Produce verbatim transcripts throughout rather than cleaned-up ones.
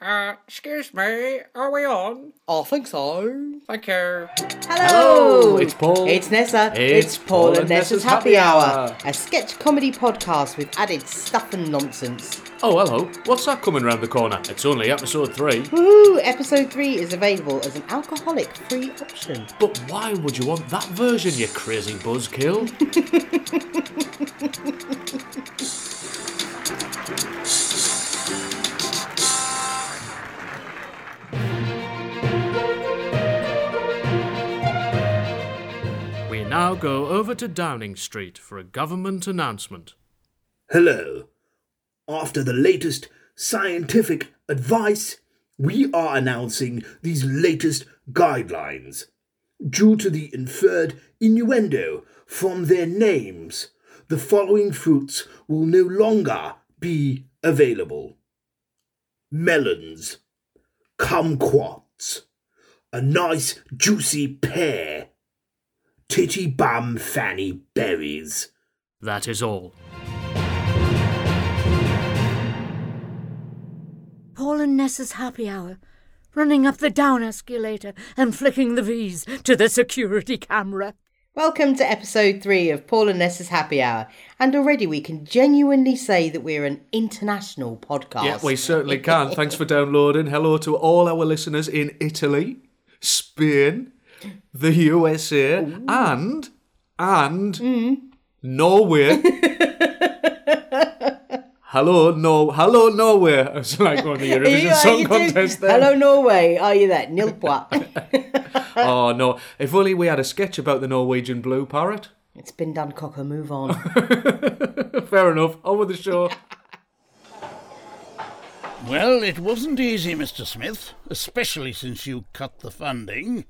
Uh, excuse me, are we on? I think so. Thank you. Hello. Hello. It's Paul. It's Nessa. It's, it's Paul and Nessa's Happy Hour, a sketch comedy podcast with added stuff and nonsense. Oh, hello. What's that coming round the corner? It's only episode three. Woohoo! Episode three is available as an alcoholic-free option. But why would you want that version, you crazy buzzkill? Now go over to Downing Street for a government announcement. Hello. After the latest scientific advice, we are announcing these latest guidelines. Due to the inferred innuendo from their names, the following fruits will no longer be available. Melons, kumquats, a nice juicy pear, titty bum fanny berries. That is all. Paul and Nessa's Happy Hour, running up the down escalator and flicking the V's to the security camera. Welcome to episode three of Paul and Nessa's Happy Hour, and already we can genuinely say that we're an international podcast. Yeah, we certainly can. Thanks for downloading. Hello to all our listeners in Italy, Spain, the U S A, Ooh. and, and, mm. Norway. Hello, no, hello, Norway. I was like going to the Eurovision Song Contest there. Hello, Norway. Are you there? Nil pois. Oh, no. If only we had a sketch about the Norwegian blue parrot. It's been done, Cocker. Move on. Fair enough. On with the show. Well, it wasn't easy, Mister Smith, especially since you cut the funding.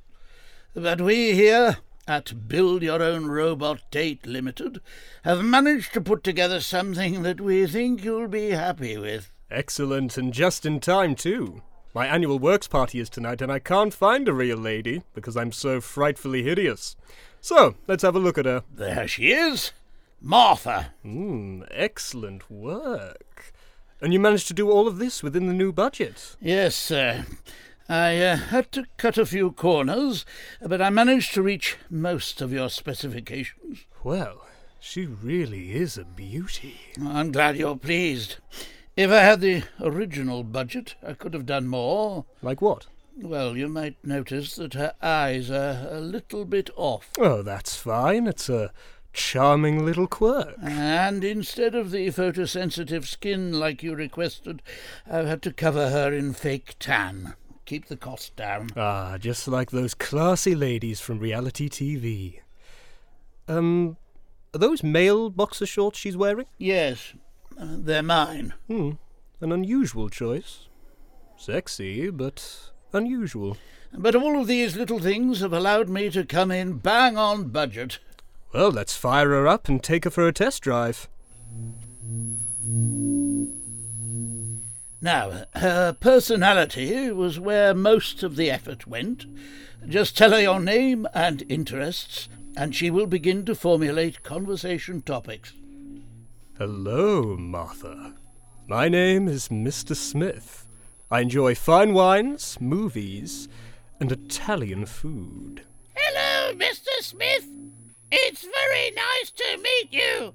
But we here at Build Your Own Robot Date Limited have managed to put together something that we think you'll be happy with. Excellent, and just in time too. My annual works party is tonight and I can't find a real lady because I'm so frightfully hideous. So, let's have a look at her. There she is, Martha. Mmm, excellent work. And you managed to do all of this within the new budget? Yes, sir. I uh, had to cut a few corners, but I managed to reach most of your specifications. Well, she really is a beauty. I'm glad you're pleased. If I had the original budget, I could have done more. Like what? Well, you might notice that her eyes are a little bit off. Oh, that's fine. It's a charming little quirk. And instead of the photosensitive skin like you requested, I've had to cover her in fake tan. Keep the cost down. Ah, just like those classy ladies from reality T V. Um, are those male boxer shorts she's wearing? Yes, uh, they're mine. Hmm, an unusual choice. Sexy, but unusual. But all of these little things have allowed me to come in bang on budget. Well, let's fire her up and take her for a test drive. Now, her personality was where most of the effort went. Just tell her your name and interests, and she will begin to formulate conversation topics. Hello, Martha. My name is Mister Smith. I enjoy fine wines, movies, and Italian food. Hello, Mister Smith. It's very nice to meet you.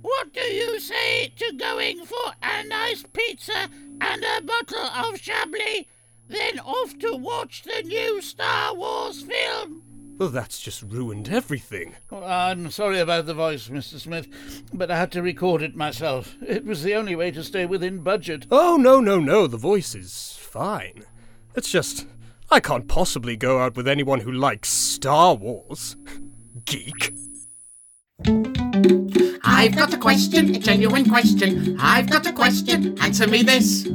What do you say to going for a nice pizza and a bottle of Chablis, then off to watch the new Star Wars film? Well, that's just ruined everything. Well, I'm sorry about the voice, Mister Smith, but I had to record it myself. It was the only way to stay within budget. Oh, no, no, no, the voice is fine. It's just, I can't possibly go out with anyone who likes Star Wars. Geek. I've got a question, a genuine question. I've got a question, answer me this.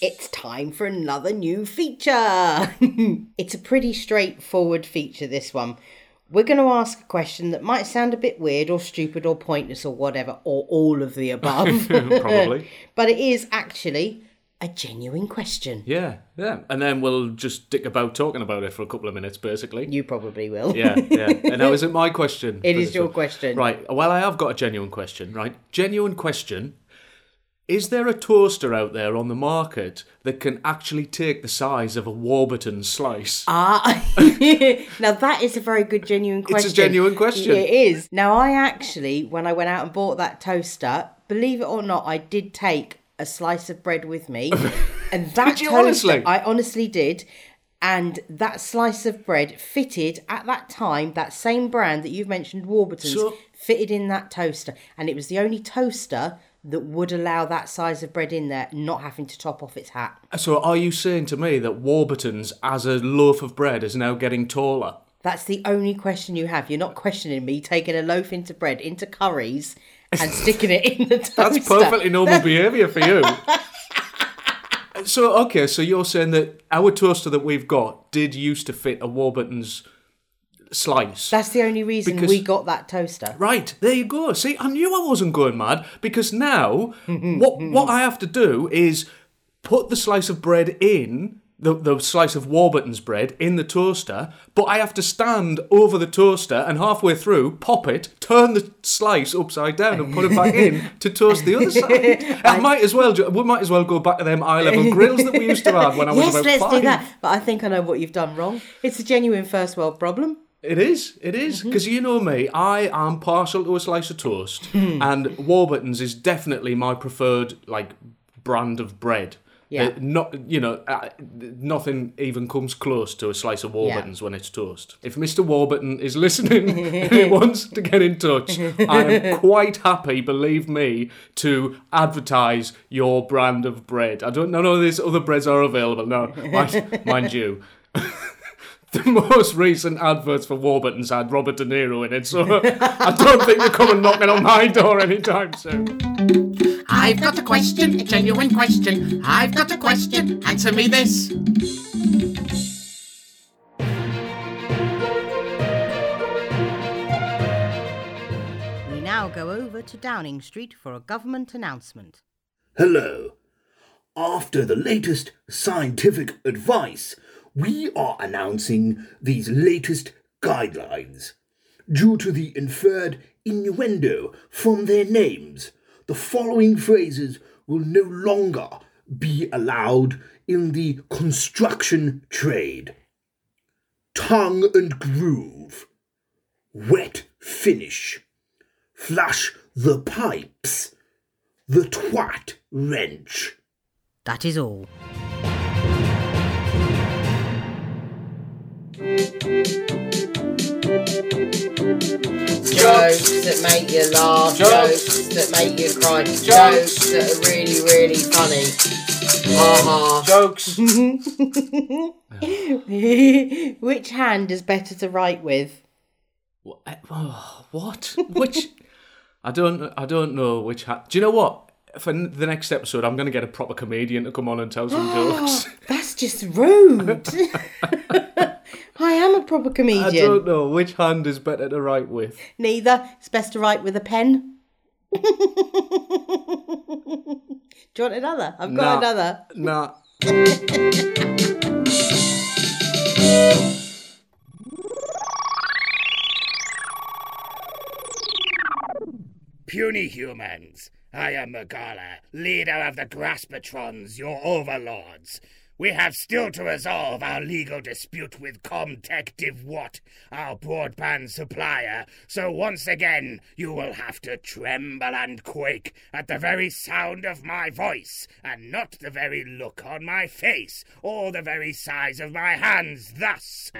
It's time for another new feature. It's a pretty straightforward feature, this one. We're going to ask a question that might sound a bit weird or stupid or pointless or whatever, or all of the above. Probably. But it is actually a genuine question. Yeah, yeah. And then we'll just dick about talking about it for a couple of minutes, basically. You probably will. Yeah, yeah. And now is it my question? It is your question. Right. Well, I have got a genuine question, right? Genuine question. Is there a toaster out there on the market that can actually take the size of a Warburton slice? Ah, now that is a very good, genuine question. It's a genuine question. It is. Now, I actually, when I went out and bought that toaster, believe it or not, I did take a slice of bread with me. And that did you toaster, honestly? I honestly did. And that slice of bread fitted, at that time, that same brand that you've mentioned, Warburton's, so- fitted in that toaster. And it was the only toaster that would allow that size of bread in there, not having to top off its hat. So are you saying to me that Warburton's as a loaf of bread is now getting taller? That's the only question you have. You're not questioning me taking a loaf into bread, into curries, and sticking it in the toaster. That's perfectly normal behaviour for you. So, okay, so you're saying that our toaster that we've got did used to fit a Warburton's slice. That's the only reason because, we got that toaster. Right, there you go. See, I knew I wasn't going mad, because now what what I have to do is put the slice of bread in, the, the slice of Warburton's bread in the toaster, but I have to stand over the toaster and halfway through, pop it, turn the slice upside down and put it back in to toast the other side. I, I might as well, we might as well go back to them eye-level grills that we used to have when I was yes, about five. Yes, let's do that. But I think I know what you've done wrong. It's a genuine first world problem. It is, it is, because mm-hmm. you know me, I am partial to a slice of toast, and Warburton's is definitely my preferred, like, brand of bread. Yeah. It, not, you know, uh, nothing even comes close to a slice of Warburton's yeah. when it's toast. If Mister Warburton is listening and he wants to get in touch, I am quite happy, believe me, to advertise your brand of bread. I don't know if these other breads are available, no, mind, mind you. The most recent adverts for Warburton's had Robert De Niro in it, so I don't think they're coming knocking on my door anytime soon. I've got a question, a genuine question. I've got a question, answer me this. We now go over to Downing Street for a government announcement. Hello. After the latest scientific advice, we are announcing these latest guidelines. Due to the inferred innuendo from their names, the following phrases will no longer be allowed in the construction trade. Tongue and groove. Wet finish. Flush the pipes. The twat wrench. That is all. Jokes that make you laugh, jokes, jokes that make you cry, jokes, jokes that are really, really funny. Ha ha. Jokes. Which hand is better to write with? What? Which? I don't. I don't know which hand. Do you know what? For the next episode, I'm going to get a proper comedian to come on and tell some jokes. That's just rude. I am a proper comedian. I don't know. Which hand is better to write with? Neither. It's best to write with a pen. Do you want another? I've got nah. another. Nah. Puny humans. I am Magala, leader of the Graspatrons, your overlords. We have still to resolve our legal dispute with Comtective Watt, our broadband supplier, so once again you will have to tremble and quake at the very sound of my voice, and not the very look on my face, or the very size of my hands, thus.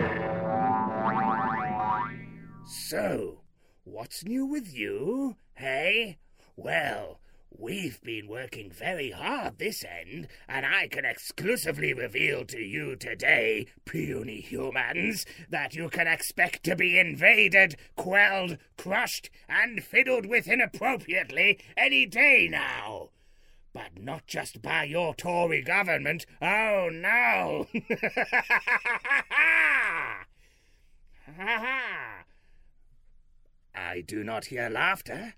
So, what's new with you, hey? Well, we've been working very hard this end, and I can exclusively reveal to you today, puny humans, that you can expect to be invaded, quelled, crushed, and fiddled with inappropriately any day now. But not just by your Tory government, oh no! Ha ha! I do not hear laughter.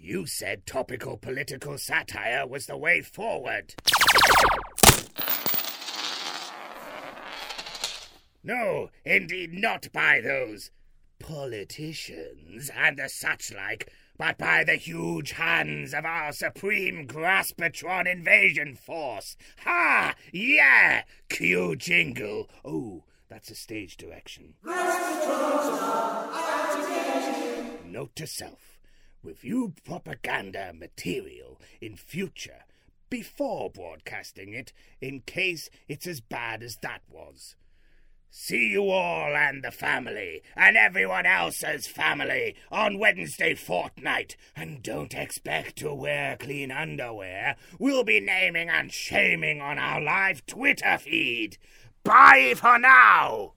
You said topical political satire was the way forward. No, indeed not by those politicians and the such like, but by the huge hands of our supreme Graspatron invasion force. Ha! Yeah! Cue jingle. Oh, that's a stage direction. Graspatrons are activated. Note to self. Review propaganda material in future before broadcasting it in case it's as bad as that was. See you all and the family, and everyone else's family, on Wednesday fortnight. And don't expect to wear clean underwear. We'll be naming and shaming on our live Twitter feed. Bye for now!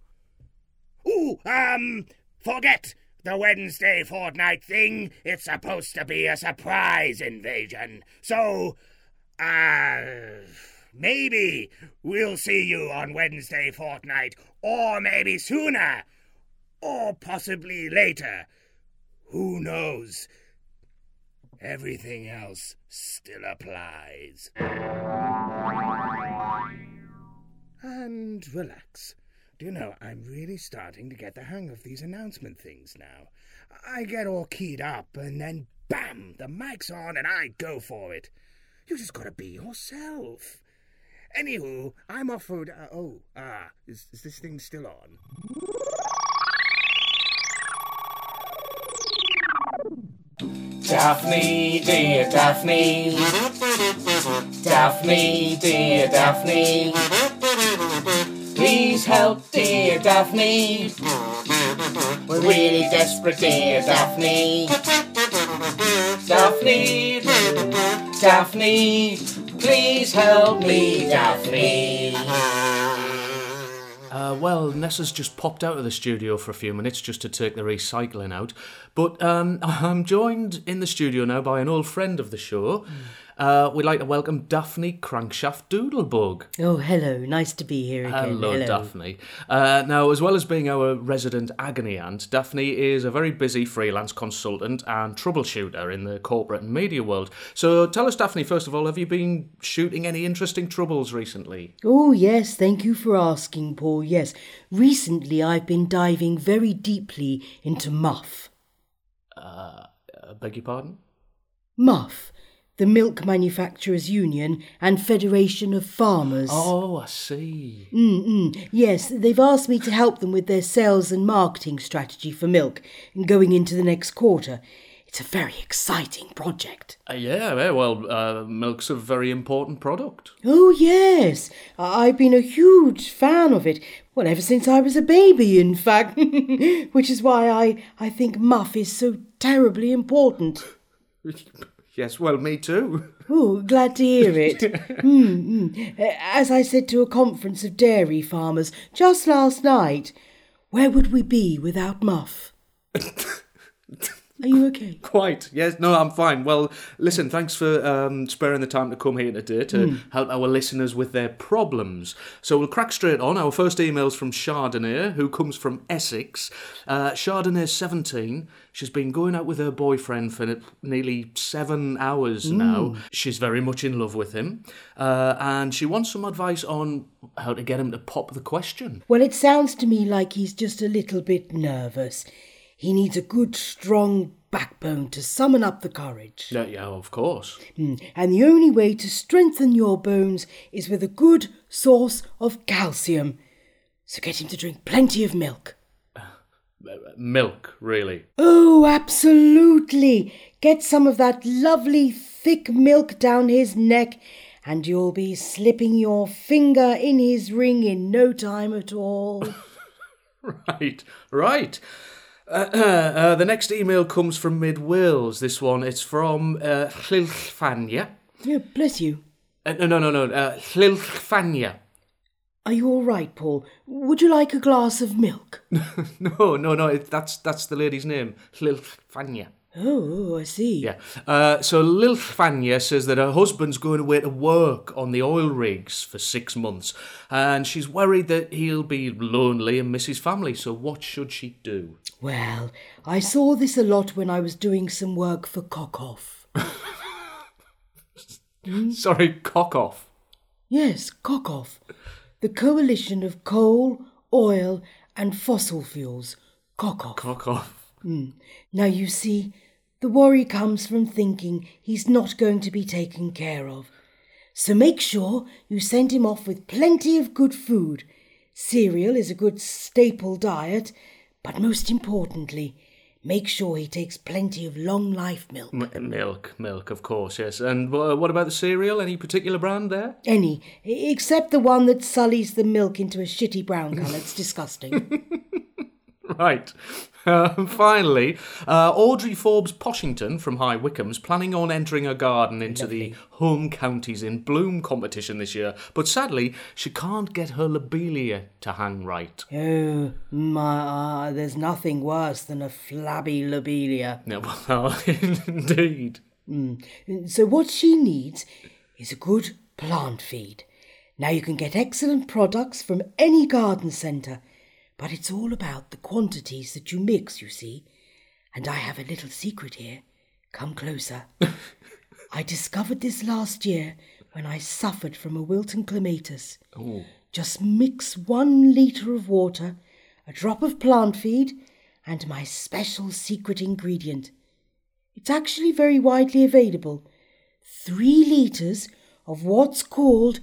Ooh, um, forget the Wednesday fortnight thing. It's supposed to be a surprise invasion. So, uh... maybe we'll see you on Wednesday fortnight, or maybe sooner, or possibly later. Who knows? Everything else still applies. And relax. Do you know, I'm really starting to get the hang of these announcement things now. I get all keyed up, and then bam, the mic's on and I go for it. You just gotta be yourself. Anywho, I'm offered... Uh, oh, ah, uh, is, is this thing still on? Daphne, dear Daphne. Daphne, dear Daphne. Please help, dear Daphne. We're really desperate, dear Daphne. Daphne, Daphne... Please help me, Daphne. Uh, well, Nessa's just popped out of the studio for a few minutes just to take the recycling out. But um, I'm joined in the studio now by an old friend of the show. Uh, we'd like to welcome Daphne Crankshaft-Doodlebug. Oh, hello. Nice to be here again. Hello, hello. Daphne. Uh, now, as well as being our resident agony aunt, Daphne is a very busy freelance consultant and troubleshooter in the corporate and media world. So tell us, Daphne, first of all, have you been shooting any interesting troubles recently? Oh, yes. Thank you for asking, Paul. Yes. Recently, I've been diving very deeply into MUFF. Uh, I beg your pardon? MUFF. The Milk Manufacturers Union and Federation of Farmers. Oh, I see. Mm-mm. Yes, they've asked me to help them with their sales and marketing strategy for milk going into the next quarter. It's a very exciting project. Uh, yeah, yeah, well, uh, milk's a very important product. Oh, yes. I've been a huge fan of it. Well, ever since I was a baby, in fact. Which is why I, I think MUFF is so terribly important. Yes, well, me too. Oh, glad to hear it. Mm-mm. As I said to a conference of dairy farmers just last night, where would we be without MUFF? Are you okay? Quite, yes. No, I'm fine. Well, listen, thanks for um, sparing the time to come here today to mm. help our listeners with their problems. So we'll crack straight on. Our first email's from Chardonnay, who comes from Essex. Uh, Chardonnay's seventeen. She's been going out with her boyfriend for nearly seven hours mm. now. She's very much in love with him. Uh, and she wants some advice on how to get him to pop the question. Well, it sounds to me like he's just a little bit nervous. He needs a good, strong backbone to summon up the courage. Yeah, yeah, of course. Mm. And the only way to strengthen your bones is with a good source of calcium. So get him to drink plenty of milk. Uh, milk, really? Oh, absolutely. Get some of that lovely, thick milk down his neck and you'll be slipping your finger in his ring in no time at all. Right, right. Uh, uh, the next email comes from Mid Wales. This one, it's from uh, Hilfania. Yeah, bless you. Uh, no, no, no, no. Uh, Hilfania. Are you all right, Paul? Would you like a glass of milk? no, no, no. It, that's that's the lady's name, Hilfania. Oh, I see. Yeah. Uh, so Lilfania says that her husband's going away to work on the oil rigs for six months and she's worried that he'll be lonely and miss his family. So what should she do? Well, I saw this a lot when I was doing some work for Cock Off. Sorry, Cock Off? Yes, Cock Off. The coalition of coal, oil and fossil fuels. Cock Off. Cock Off. Mm. Now, you see, The worry comes from thinking he's not going to be taken care of. So make sure you send him off with plenty of good food. Cereal is a good staple diet, but most importantly, make sure he takes plenty of long-life milk. M- milk, milk, of course, yes. And uh, what about the cereal? Any particular brand there? Any, except the one that sullies the milk into a shitty brown colour. It's disgusting. Right. Uh, finally, uh, Audrey Forbes-Poshington from High Wycombe's planning on entering her garden into Lovely. the Home Counties in Bloom competition this year, but sadly, she can't get her lobelia to hang right. Oh, my, uh, there's nothing worse than a flabby lobelia. No, well, indeed. Mm. So what she needs is a good plant feed. Now you can get excellent products from any garden centre, but it's all about the quantities that you mix, you see. And I have a little secret here. Come closer. I discovered this last year when I suffered from a Wilton Clematis. Ooh. Just mix one litre of water, a drop of plant feed, and my special secret ingredient. It's actually very widely available. Three litres of what's called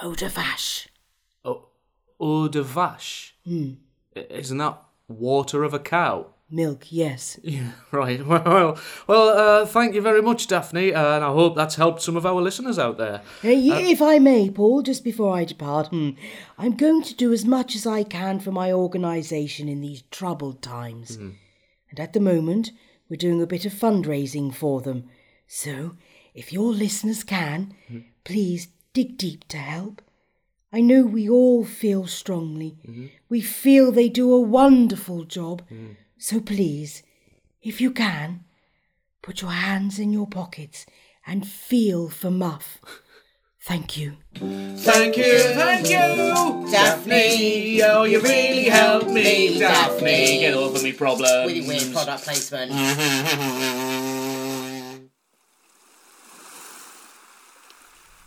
eau de vache. Oh, eau de vache? Hmm. Isn't that water of a cow? Milk, yes. Yeah, right. Well, well. Uh, thank you very much, Daphne, uh, and I hope that's helped some of our listeners out there. Uh, uh, if I may, Paul, just before I depart, hmm, I'm going to do as much as I can for my organisation in these troubled times. Hmm. And at the moment, we're doing a bit of fundraising for them. So, if your listeners can, hmm. please dig deep to help. I know we all feel strongly. Mm-hmm. We feel they do a wonderful job. Mm. So please, if you can, put your hands in your pockets and feel for Muff. Thank you. Thank you, thank you, Daphne. Oh, you really helped me, Daphne. Get over me problems. With your weird product placement.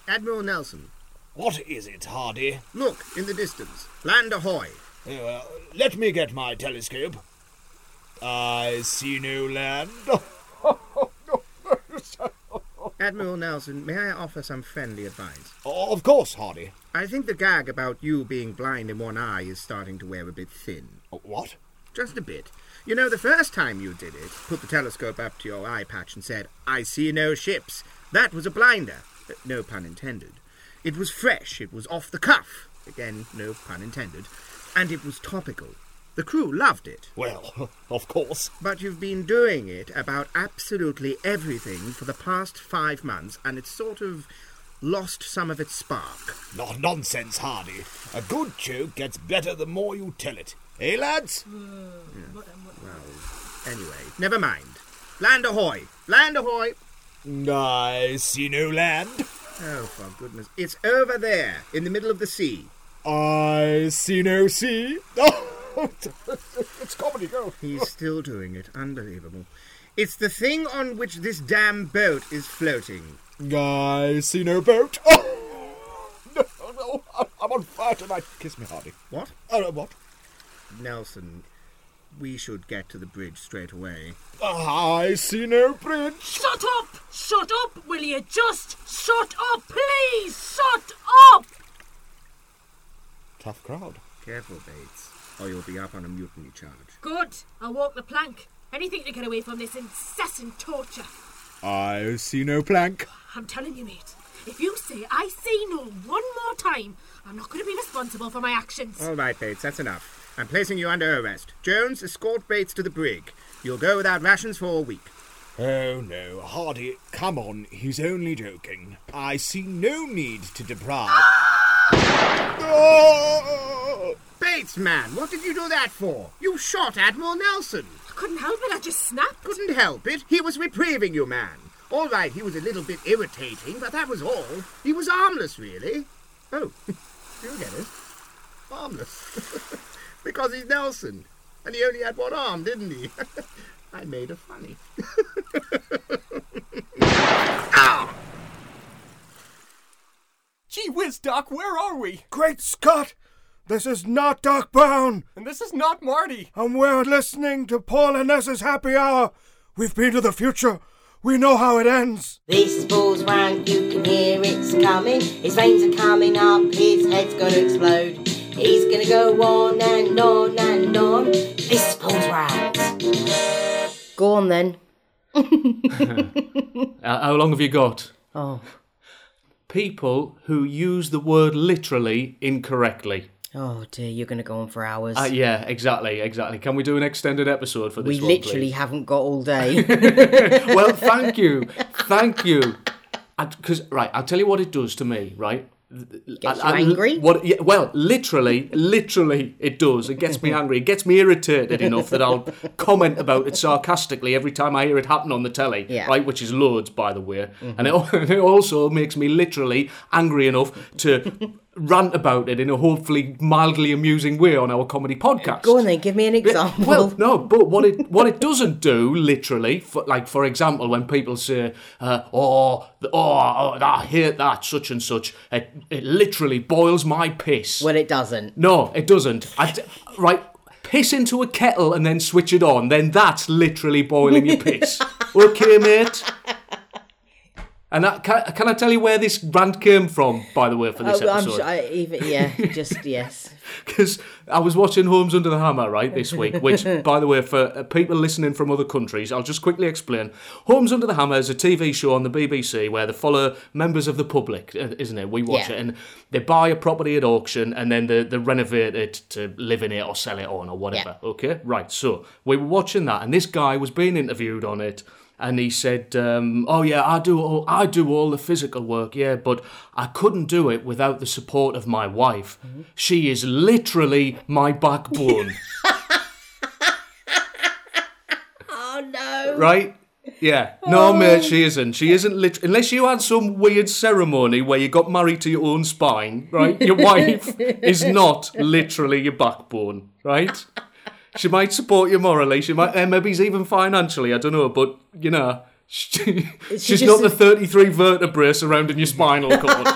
Admiral Nelson. What is it, Hardy? Look, in the distance. Land ahoy. Uh, let me get my telescope. I see no land. Admiral Nelson, may I offer some friendly advice? Oh, of course, Hardy. I think the gag about you being blind in one eye is starting to wear a bit thin. What? Just a bit. You know, the first time you did it, put the telescope up to your eye patch and said, I see no ships. That was a blinder. No pun intended. It was fresh, it was off the cuff, again, no pun intended, and it was topical. The crew loved it. Well, of course. But you've been doing it about absolutely everything for the past five months, and it's sort of lost some of its spark. Not nonsense, Hardy. A good joke gets better the more you tell it. Eh, lads? Uh, yeah. what, what... Well, anyway, never mind. Land ahoy! Land ahoy! I see no land. Oh, for goodness. It's over there, in the middle of the sea. I see no sea. Oh, it's comedy, go. He's still doing it. Unbelievable. It's the thing on which this damn boat is floating. I see no boat. Oh, no, no, I'm on fire tonight. Kiss me, Hardy. What? Oh, uh, what? Nelson, we should get to the bridge straight away. I see no bridge. Shut up! Shut up, will you? Just shut up, please! Shut up! Tough crowd. Careful, Bates, or you'll be up on a mutiny charge. Good. I'll walk the plank. Anything to get away from this incessant torture. I see no plank. I'm telling you, mate. If you say I see no one more time, I'm not going to be responsible for my actions. All right, Bates, that's enough. I'm placing you under arrest. Jones, escort Bates to the brig. You'll go without rations for a week. Oh, no, Hardy, come on. He's only joking. I see no need to deprive... Ah! Oh! Bates, man, what did you do that for? You shot Admiral Nelson. I couldn't help it. I just snapped. Couldn't help it? He was reprieving you, man. All right, he was a little bit irritating, but that was all. He was harmless, really. Oh, you get it. Harmless. Because he's Nelson, and he only had one arm, didn't he? I made a funny. Ow! Gee whiz, Doc, where are we? Great Scott! This is not Doc Brown! And this is not Marty! And we're listening to Paul and Nessa's Happy Hour We've been to the future. We know how it ends. This ball's round, you can hear it's coming. His veins are coming up, his head's gonna explode. He's gonna go on and on and on. This ball's round. Go on then. How long have you got? Oh. People who use the word literally incorrectly. Oh dear, you're going to go on for hours. Uh, yeah, exactly, exactly. Can we do an extended episode for this we one, We literally please? haven't got all day. Well, thank you, thank you. Because, right, I'll tell you what it does to me, right? Gets I, you I, angry? What, yeah, well, literally, literally it does. It gets me angry. It gets me irritated enough that I'll comment about it sarcastically every time I hear it happen on the telly, yeah. right, which is loads, by the way. Mm-hmm. And it, it also makes me literally angry enough to rant about it in a hopefully mildly amusing way on our comedy podcast. Go on then, give me an example. Well, no, but what it what it doesn't do, literally, for, like, for example, when people say, uh, oh, oh, oh, I hate that, such and such, it, it literally boils my piss. Well, it doesn't. No, it doesn't. I, right, piss into a kettle and then switch it on, then that's literally boiling your piss. Okay, mate? And that, can, can I tell you where this rant came from, by the way, for this oh, episode? I'm sure I, even, yeah, just, yes. Because I was watching Homes Under the Hammer, right, this week, which, by the way, for people listening from other countries, I'll just quickly explain. Homes Under the Hammer is a T V show on the B B C where they follow members of the public, isn't it? We watch yeah. it, and they buy a property at auction, and then they, they renovate it to live in it or sell it on or whatever, yeah. okay? Right, so we were watching that, and this guy was being interviewed on it. And he said, um, "Oh yeah, I do all I do all the physical work, yeah, but I couldn't do it without the support of my wife. Mm-hmm. She is literally my backbone." Oh no! Right? Yeah. No, oh. mate, she isn't. She isn't literally. Unless you had some weird ceremony where you got married to your own spine, right? Your wife is not literally your backbone, right? She might support you morally. She might, and maybe even financially. I don't know, but you know, she, she's just, not the thirty-three vertebrae surrounding your spinal cord,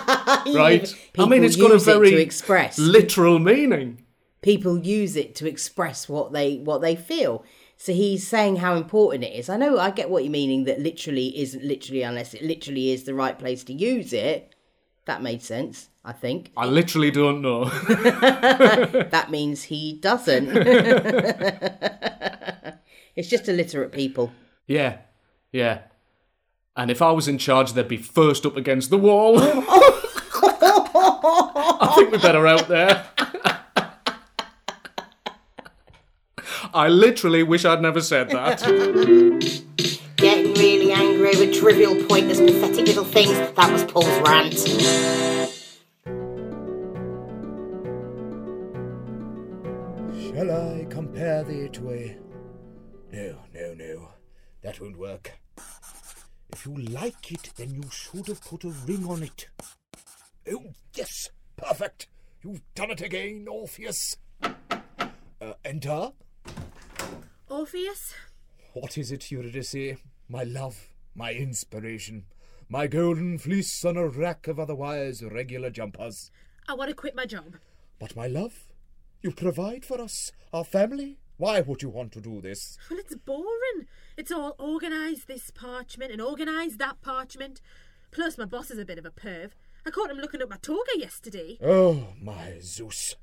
right? I mean, it's got a very to express. literal meaning. People use it to express what they what they feel. So he's saying how important it is. I know, I get what you're meaning. That literally isn't literally unless it literally is the right place to use it. That made sense, I think. I literally don't know. That means he doesn't. It's just illiterate people. Yeah, yeah. And if I was in charge, they'd be first up against the wall. I think we're better out there. I literally wish I'd never said that. Getting really angry over trivial, pointless, pathetic little things. That was Paul's rant. Shall I compare thee to a... No, no, no. That won't work. If you like it, then you should have put a ring on it. Oh, yes. Perfect. You've done it again, Orpheus. Uh, enter. Orpheus? What is it, Eurydice? My love, my inspiration, my golden fleece on a rack of otherwise regular jumpers. I want to quit my job. But, my love, you provide for us, our family. Why would you want to do this? Well, it's boring. It's all organise this parchment and organise that parchment. Plus, my boss is a bit of a perv. I caught him looking at my toga yesterday. Oh, my Zeus.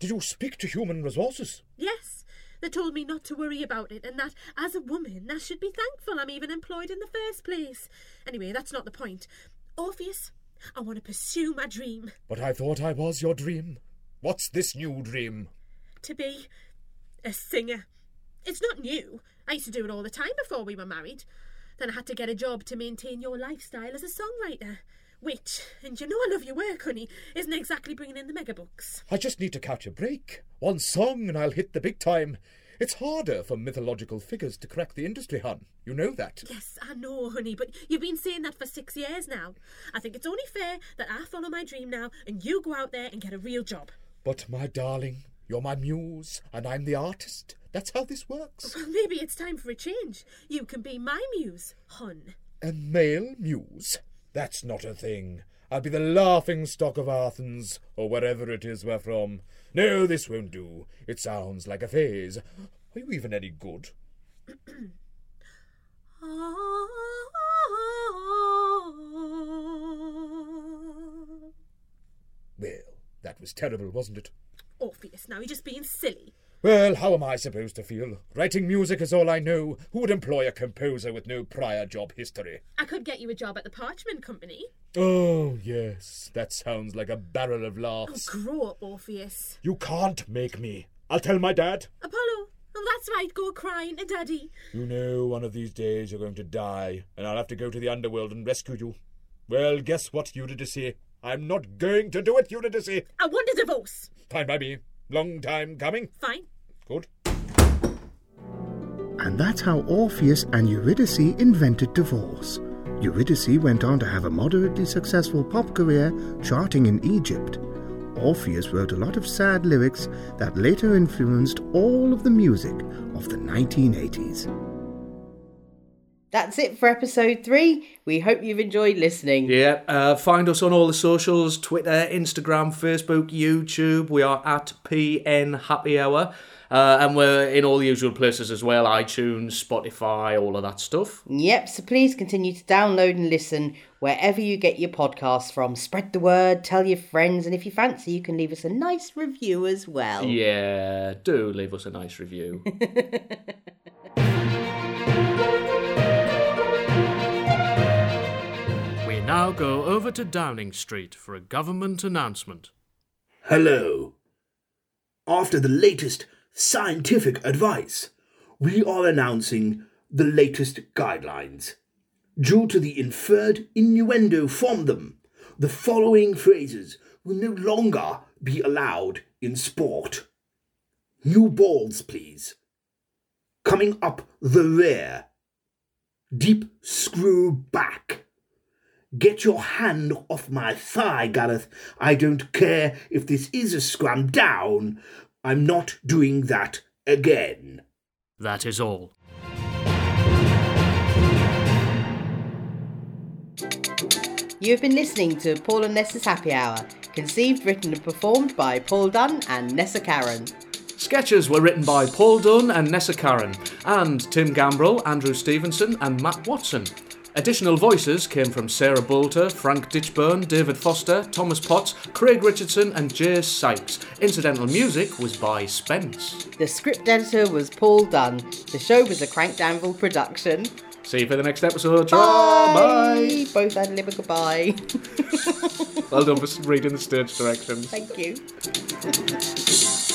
Did you speak to human resources? Yes. They told me not to worry about it and that, as a woman, I should be thankful I'm even employed in the first place. Anyway, that's not the point. Orpheus, I want to pursue my dream. But I thought I was your dream. What's this new dream? To be a singer. It's not new. I used to do it all the time before we were married. Then I had to get a job to maintain your lifestyle as a songwriter. Which, and you know I love your work, honey, isn't exactly bringing in the mega bucks. I just need to catch a break. One song and I'll hit the big time. It's harder for mythological figures to crack the industry, hun. You know that. Yes, I know, honey, but you've been saying that for six years now. I think it's only fair that I follow my dream now and you go out there and get a real job. But, my darling, you're my muse and I'm the artist. That's how this works. Well, maybe it's time for a change. You can be my muse, hun. A male muse? That's not a thing. I'll be the laughingstock of Athens, or wherever it is we're from. No, this won't do. It sounds like a phase. Are you even any good? Well, that was terrible, wasn't it? Orpheus, now you're just being silly. Well, how am I supposed to feel? Writing music is all I know. Who would employ a composer with no prior job history? I could get you a job at the Parchment Company. Oh, yes. That sounds like a barrel of laughs. Oh, grow up, Orpheus. You can't make me. I'll tell my dad. Apollo. Oh, that's right. Go crying to Daddy. You know, one of these days you're going to die, and I'll have to go to the underworld and rescue you. Well, guess what, Eurydice? I'm not going to do it, Eurydice. I want a divorce. Fine by me. Long time coming. Fine. Good. And that's how Orpheus and Eurydice invented divorce. Eurydice went on to have a moderately successful pop career charting in Egypt. Orpheus wrote a lot of sad lyrics that later influenced all of the music of the nineteen eighties. That's it for episode three. We hope you've enjoyed listening. Yeah, uh, find us on all the socials, Twitter, Instagram, Facebook, YouTube. We are at P N Happy Hour. Uh, and we're in all the usual places as well, iTunes, Spotify, all of that stuff. Yep, so please continue to download and listen wherever you get your podcasts from. Spread the word, tell your friends, and if you fancy, you can leave us a nice review as well. Yeah, do leave us a nice review. Now go over to Downing Street for a government announcement. Hello. After the latest scientific advice, we are announcing the latest guidelines. Due to the inferred innuendo from them, the following phrases will no longer be allowed in sport. New balls, please. Coming up the rear. Deep screw back. Get your hand off my thigh, Gareth. I don't care if this is a scrum down. I'm not doing that again. That is all. You have been listening to Paul and Nessa's Happy Hour, conceived, written and performed by Paul Dunn and Nessa Karen. Sketches were written by Paul Dunn and Nessa Karen, and Tim Gambrell, Andrew Stevenson and Matt Watson. Additional voices came from Sarah Boulter, Frank Ditchburn, David Foster, Thomas Potts, Craig Richardson and Jay Sykes. Incidental music was by Spence. The script editor was Paul Dunn. The show was a Crank Danville production. See you for the next episode. Bye! Bye. Both had a little goodbye. Well done for reading the stage directions. Thank you.